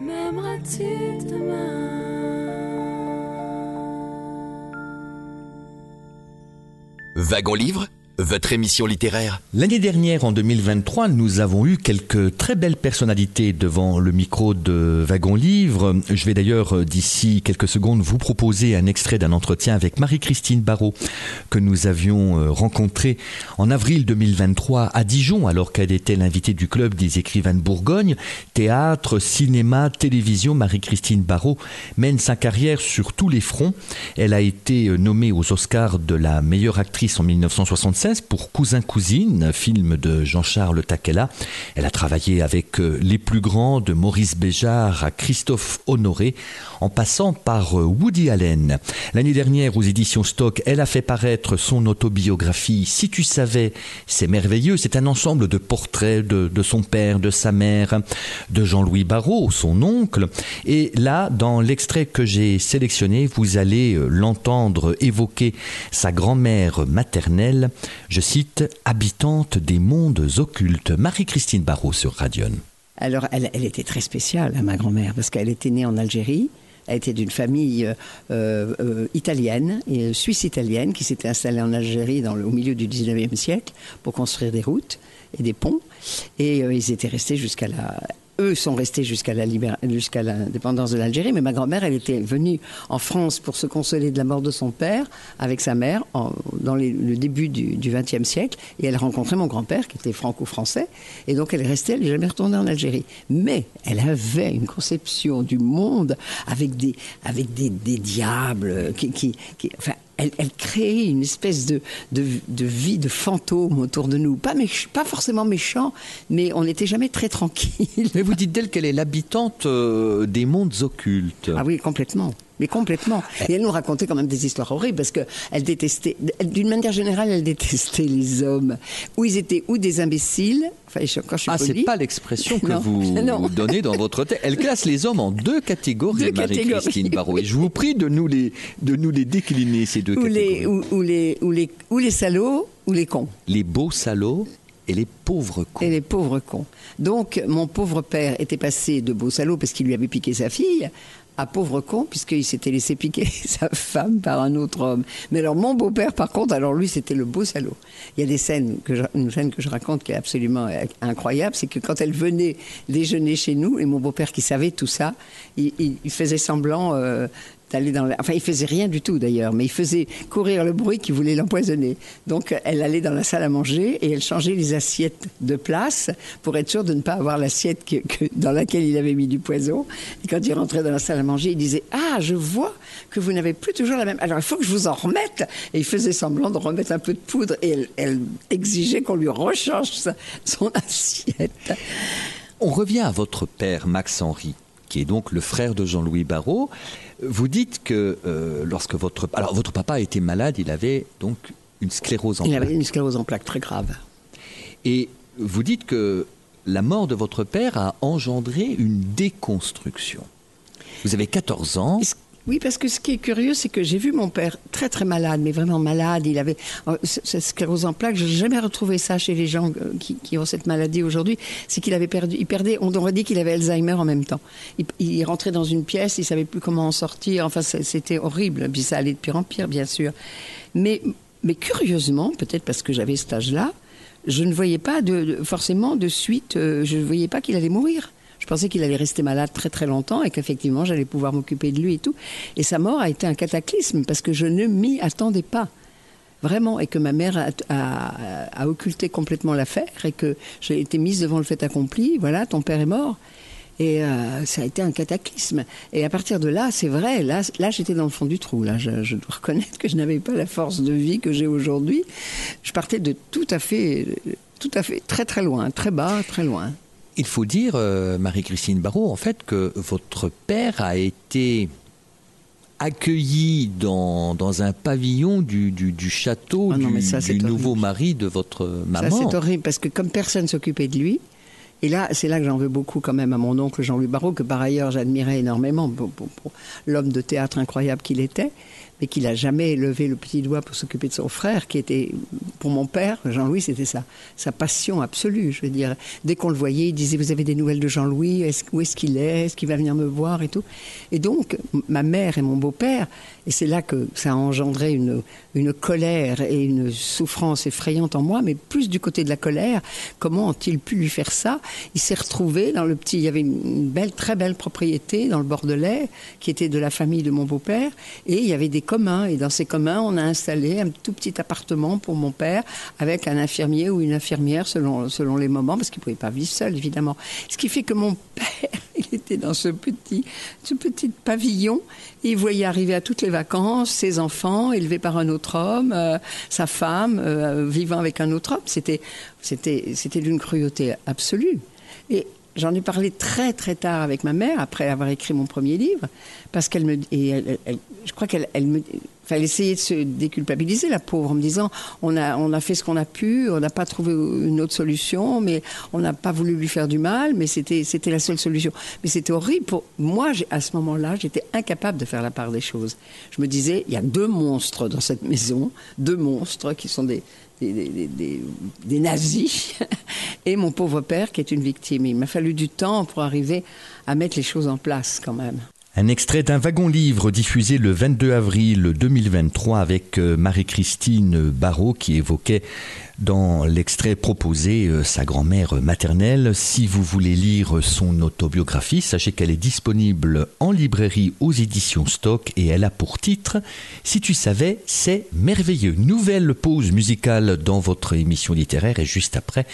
m'aimeras-tu demain? Wagon-Livres, votre émission littéraire. L'année dernière, en deux mille vingt-trois, nous avons eu quelques très belles personnalités devant le micro de Wagon-Livres. Je vais d'ailleurs, d'ici quelques secondes, vous proposer un extrait d'un entretien avec Marie-Christine Barrault que nous avions rencontrée en avril deux mille vingt-trois à Dijon, alors qu'elle était l'invitée du club des écrivains de Bourgogne. Théâtre, cinéma, télévision, Marie-Christine Barrault mène sa carrière sur tous les fronts. Elle a été nommée aux Oscars de la meilleure actrice en mille neuf cent soixante-seize pour Cousin-Cousine, film de Jean-Charles Taquella. Elle a travaillé avec les plus grands, de Maurice Béjart à Christophe Honoré, en passant par Woody Allen. L'année dernière, aux éditions Stock, elle a fait paraître son autobiographie « Si tu savais, c'est merveilleux ». C'est un ensemble de portraits de, de son père, de sa mère, de Jean-Louis Barrault, son oncle. Et là, dans l'extrait que j'ai sélectionné, vous allez l'entendre évoquer sa grand-mère maternelle. Je cite « Habitante des mondes occultes », Marie-Christine Barrault sur Radio N. Alors, elle, elle était très spéciale, hein, ma grand-mère, parce qu'elle était née en Algérie. Elle était d'une famille euh, euh, italienne, et suisse-italienne, qui s'était installée en Algérie dans le, au milieu du dix-neuvième siècle pour construire des routes et des ponts. Et euh, ils étaient restés jusqu'à la... Eux sont restés jusqu'à la libér... jusqu'à l'indépendance de l'Algérie, mais ma grand-mère, elle était venue en France pour se consoler de la mort de son père avec sa mère en... dans les... le début du XXe siècle, et elle rencontrait mon grand-père qui était franco-français, et donc elle est restée, elle n'est jamais retournée en Algérie. Mais elle avait une conception du monde avec des, avec des... des diables qui, qui... qui... enfin. Elle, elle créait une espèce de, de, de vie de fantôme autour de nous. Pas, méch- pas forcément méchant, mais on n'était jamais très tranquille. Mais vous dites d'elle qu'elle est l'habitante euh, des mondes occultes. Ah oui, complètement. Mais complètement. Et elle nous racontait quand même des histoires horribles, parce qu'elle détestait, elle, d'une manière générale, elle détestait les hommes. Ou ils étaient ou des imbéciles. Enfin, quand je suis ah, polie, c'est pas l'expression que non, vous non. donnez dans votre texte. Elle classe les hommes en deux catégories, deux Marie-Christine Barrault. Et je vous prie de nous les, de nous les décliner, ces deux ou catégories. Les, ou, ou, les, ou, les, ou les salauds, ou les cons. Les beaux salauds. Et les pauvres cons. Et les pauvres cons. Donc, mon pauvre père était passé de beau salaud parce qu'il lui avait piqué sa fille à pauvre con, puisqu'il s'était laissé piquer sa femme par un autre homme. Mais alors, mon beau-père, par contre, alors lui, c'était le beau salaud. Il y a des scènes, que je, une scène que je raconte qui est absolument incroyable, c'est que quand elle venait déjeuner chez nous, et mon beau-père qui savait tout ça, il, il, il faisait semblant... Euh, Dans la... Enfin, il faisait rien du tout d'ailleurs, mais il faisait courir le bruit qui voulait l'empoisonner. Donc, elle allait dans la salle à manger et elle changeait les assiettes de place pour être sûre de ne pas avoir l'assiette que, que, dans laquelle il avait mis du poison. Et quand il rentrait dans la salle à manger, il disait « Ah, je vois que vous n'avez plus toujours la même... Alors, il faut que je vous en remette !» Et il faisait semblant de remettre un peu de poudre et elle, elle exigeait qu'on lui rechange sa, son assiette. On revient à votre père, Max-Henri, qui est donc le frère de Jean-Louis Barrault. Vous dites que euh, lorsque votre... Alors, votre papa était malade, il avait donc une sclérose en plaques. Il avait une sclérose en plaques très grave. Et vous dites que la mort de votre père a engendré une déconstruction. Vous avez quatorze ans... Est-ce... Oui, parce que ce qui est curieux, c'est que j'ai vu mon père très très malade, mais vraiment malade. Il avait cette sclérose en plaques. Je n'ai jamais retrouvé ça chez les gens qui, qui ont cette maladie aujourd'hui. C'est qu'il avait perdu, il perdait, on aurait dit qu'il avait Alzheimer en même temps. Il, il rentrait dans une pièce, il ne savait plus comment en sortir. Enfin, c'était horrible. Puis ça allait de pire en pire, bien sûr. Mais, mais curieusement, peut-être parce que j'avais cet âge-là, je ne voyais pas de, de, forcément de suite, euh, je ne voyais pas qu'il allait mourir. Je pensais qu'il allait rester malade très très longtemps et qu'effectivement j'allais pouvoir m'occuper de lui et tout. Et sa mort a été un cataclysme parce que je ne m'y attendais pas, vraiment. Et que ma mère a, a, a occulté complètement l'affaire et que j'ai été mise devant le fait accompli. Voilà, ton père est mort. Et euh, ça a été un cataclysme. Et à partir de là, c'est vrai, là, là j'étais dans le fond du trou. Là, je, je dois reconnaître que je n'avais pas la force de vie que j'ai aujourd'hui. Je partais de tout à fait, tout à fait très très loin, très bas, très loin. Il faut dire, euh, Marie-Christine Barrault, en fait, que votre père a été accueillie dans, dans un pavillon du, du, du château oh non, du, ça, du nouveau horrible. mari de votre maman. Ça, c'est horrible, parce que comme personne ne s'occupait de lui, et là, c'est là que j'en veux beaucoup quand même à mon oncle Jean-Louis Barrault, que par ailleurs j'admirais énormément, pour, pour, pour l'homme de théâtre incroyable qu'il était, mais qu'il n'a jamais levé le petit doigt pour s'occuper de son frère, qui était, pour mon père, Jean-Louis, c'était sa, sa passion absolue, je veux dire. Dès qu'on le voyait, il disait, vous avez des nouvelles de Jean-Louis, est-ce, où est-ce qu'il est, est-ce qu'il va venir me voir et tout. Et donc, ma mère et mon beau-père, et c'est là que ça a engendré une, une colère et une souffrance effrayante en moi, mais plus du côté de la colère, comment ont-ils pu lui faire ça? Il s'est retrouvé dans le petit... Il y avait une belle, très belle propriété dans le Bordelais, qui était de la famille de mon beau-père. Et il y avait des communs. Et dans ces communs, on a installé un tout petit appartement pour mon père, avec un infirmier ou une infirmière, selon, selon les moments, parce qu'il ne pouvait pas vivre seul, évidemment. Ce qui fait que mon père, il était dans ce petit, ce petit pavillon. Il voyait arriver à toutes les vacances ses enfants, élevés par un autre homme, euh, sa femme, euh, vivant avec un autre homme. C'était, c'était, c'était d'une cruauté absolue. Et j'en ai parlé très très tard avec ma mère, après avoir écrit mon premier livre, parce qu'elle me... Et elle, elle, je crois qu'elle elle me... Enfin, elle essayait de se déculpabiliser, la pauvre, en me disant on a, on a fait ce qu'on a pu, on n'a pas trouvé une autre solution, mais on n'a pas voulu lui faire du mal, mais c'était, c'était la seule solution. Mais c'était horrible. Pour moi, j'ai, à ce moment-là, j'étais incapable de faire la part des choses. Je me disais, il y a deux monstres dans cette maison, deux monstres qui sont des... Des, des, des, des nazis et mon pauvre père qui est une victime. Il m'a fallu du temps pour arriver à mettre les choses en place quand même. Un extrait d'un Wagon-Livres diffusé le vingt-deux avril deux mille vingt-trois avec Marie-Christine Barrault qui évoquait dans l'extrait proposé sa grand-mère maternelle. Si vous voulez lire son autobiographie, sachez qu'elle est disponible en librairie aux éditions Stock et elle a pour titre « Si tu savais, c'est merveilleux ». Nouvelle pause musicale dans votre émission littéraire et juste après,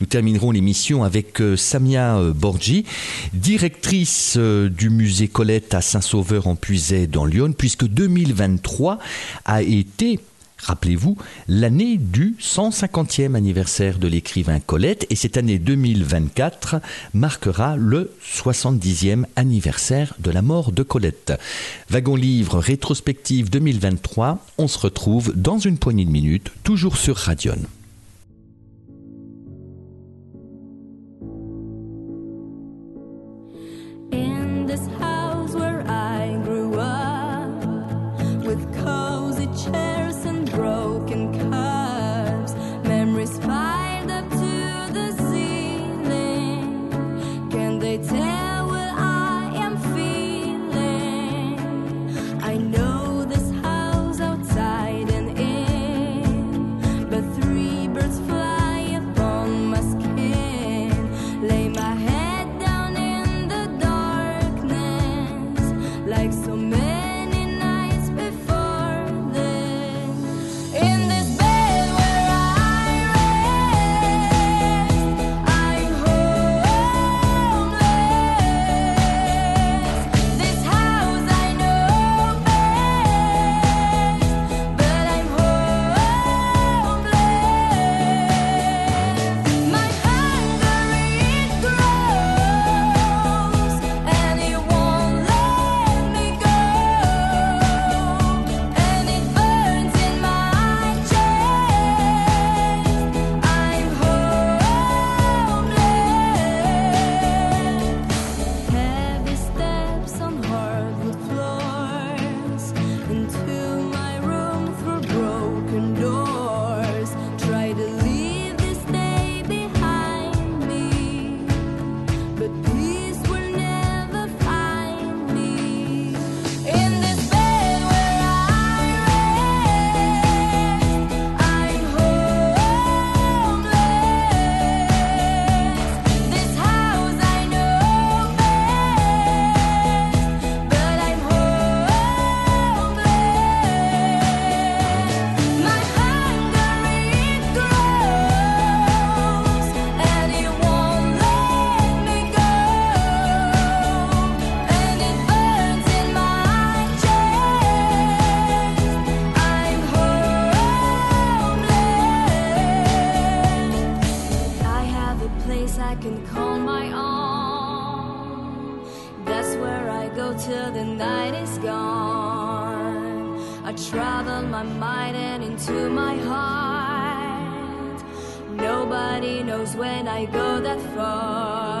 nous terminerons l'émission avec Samia Borgi, directrice du musée Colette à Saint-Sauveur-en-Puisay dans l'Yonne, puisque deux mille vingt-trois a été, rappelez-vous, l'année du cent cinquantième anniversaire de l'écrivain Colette, et cette année deux mille vingt-quatre marquera le soixante-dixième anniversaire de la mort de Colette. Wagon-Livres rétrospective deux mille vingt-trois, on se retrouve dans une poignée de minutes, toujours sur Radio N. Till the night is gone. I travel my mind and into my heart. Nobody knows when I go that far.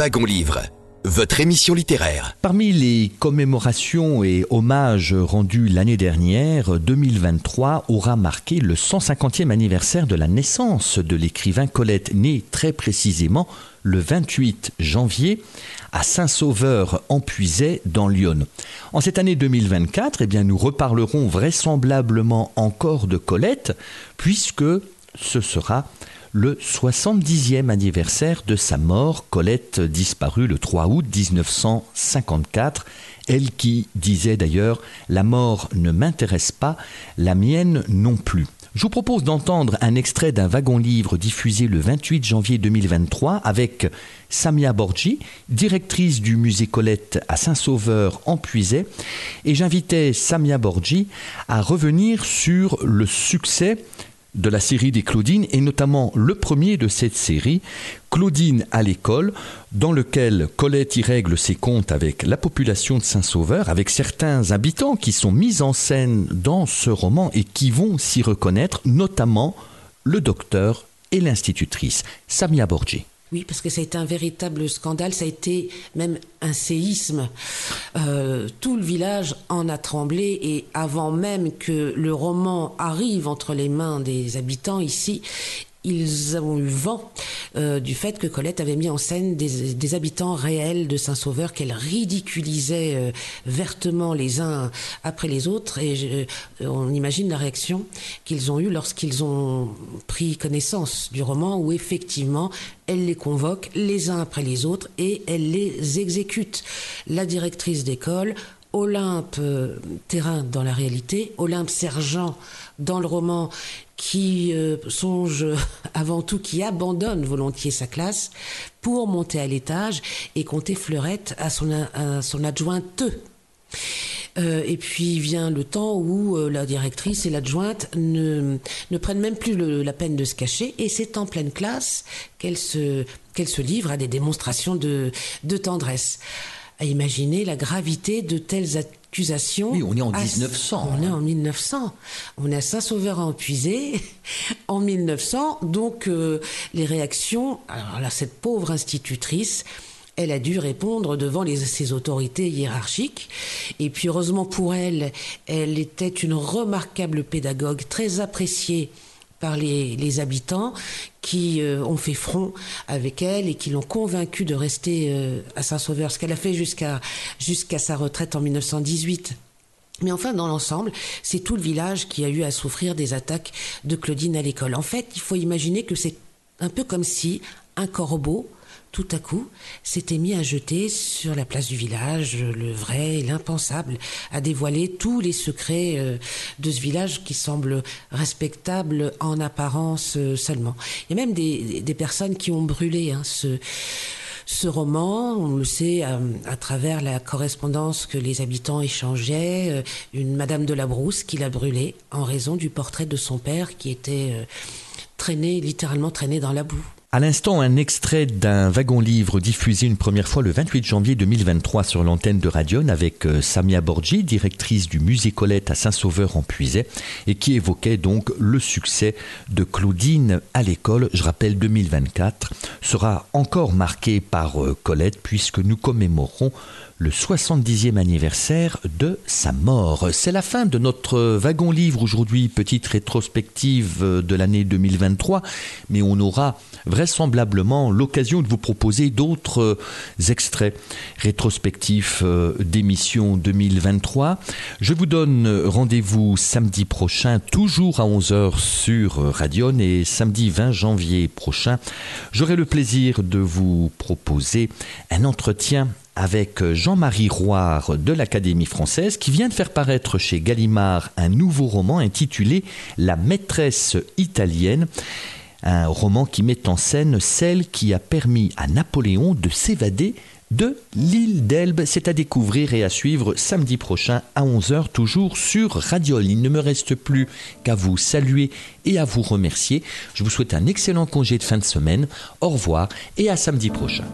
Wagon-Livres, votre émission littéraire. Parmi les commémorations et hommages rendus l'année dernière, deux mille vingt-trois aura marqué le cent cinquantième anniversaire de la naissance de l'écrivain Colette, né très précisément le vingt-huit janvier à Saint-Sauveur-en-Puisay dans l'Yonne. En cette année deux mille vingt-quatre, eh bien, nous reparlerons vraisemblablement encore de Colette, puisque ce sera le soixante-dixième anniversaire de sa mort. Colette disparut le trois août mille neuf cent cinquante-quatre. Elle qui disait d'ailleurs « La mort ne m'intéresse pas, la mienne non plus ». Je vous propose d'entendre un extrait d'un wagon-livre diffusé le vingt-huit janvier deux mille vingt-trois avec Samia Borgi, directrice du musée Colette à Saint-Sauveur-en-Puisay. Et j'invitais Samia Borgi à revenir sur le succès de la série des Claudines, et notamment le premier de cette série, Claudine à l'école, dans lequel Colette y règle ses comptes avec la population de Saint-Sauveur, avec certains habitants qui sont mis en scène dans ce roman et qui vont s'y reconnaître, notamment le docteur et l'institutrice. Samia Borgi. Oui, parce que ça a été un véritable scandale, ça a été même un séisme. Euh, tout le village en a tremblé, et avant même que le roman arrive entre les mains des habitants ici, ils ont eu vent euh, du fait que Colette avait mis en scène des, des habitants réels de Saint-Sauveur, qu'elle ridiculisait euh, vertement les uns après les autres, et je, on imagine la réaction qu'ils ont eue lorsqu'ils ont pris connaissance du roman, où effectivement elle les convoque les uns après les autres et elle les exécute. La directrice d'école, Olympe euh, Perrin dans la réalité, Olympe Sergent dans le roman, qui euh, songe avant tout, qui abandonne volontiers sa classe pour monter à l'étage et compter fleurette à son, à son adjointe. Euh, et puis vient le temps où euh, la directrice et l'adjointe ne, ne prennent même plus le, la peine de se cacher, et c'est en pleine classe qu'elle se, qu'elle se livre à des démonstrations de, de tendresse. À imaginer la gravité de telles accusations. Oui, on est en dix-neuf cents. On est en mille neuf cents. On est à Saint-Sauveur-en-Puisay en mille neuf cents. Donc, euh, les réactions... Alors là, cette pauvre institutrice, elle a dû répondre devant les, ses autorités hiérarchiques. Et puis, heureusement pour elle, elle était une remarquable pédagogue, très appréciée par les, les habitants qui euh, ont fait front avec elle et qui l'ont convaincue de rester euh, à Saint-Sauveur, ce qu'elle a fait jusqu'à jusqu'à sa retraite en mille neuf cent dix-huit. Mais enfin, dans l'ensemble, c'est tout le village qui a eu à souffrir des attaques de Claudine à l'école. En fait, il faut imaginer que c'est un peu comme si un corbeau, tout à coup, s'était mis à jeter sur la place du village le vrai et l'impensable, à dévoiler tous les secrets de ce village qui semble respectable en apparence seulement. Il y a même des, des personnes qui ont brûlé hein, ce, ce roman, on le sait, à, à travers la correspondance que les habitants échangeaient, une madame de la Brousse qui l'a brûlé en raison du portrait de son père qui était traîné, littéralement traîné dans la boue. À l'instant, un extrait d'un Wagon-Livres diffusé une première fois le vingt-huit janvier deux mille vingt-trois sur l'antenne de Radio N avec Samia Borgi, directrice du musée Colette à Saint-Sauveur-en-Puisay, et qui évoquait donc le succès de Claudine à l'école. Je rappelle, deux mille vingt-quatre sera encore marqué par Colette puisque nous commémorons le soixante-dixième anniversaire de sa mort. C'est la fin de notre Wagon-Livres aujourd'hui, petite rétrospective de l'année deux mille vingt-trois, mais on aura vraisemblablement l'occasion de vous proposer d'autres extraits rétrospectifs d'émission deux mille vingt-trois. Je vous donne rendez-vous samedi prochain, toujours à onze heures sur Radio N, et samedi vingt janvier prochain, j'aurai le plaisir de vous proposer un entretien avec Jean-Marie Roire de l'Académie française qui vient de faire paraître chez Gallimard un nouveau roman intitulé « La maîtresse italienne ». Un roman qui met en scène celle qui a permis à Napoléon de s'évader de l'île d'Elbe. C'est à découvrir et à suivre samedi prochain à onze heures, toujours sur Radio N. Il ne me reste plus qu'à vous saluer et à vous remercier. Je vous souhaite un excellent congé de fin de semaine. Au revoir et à samedi prochain.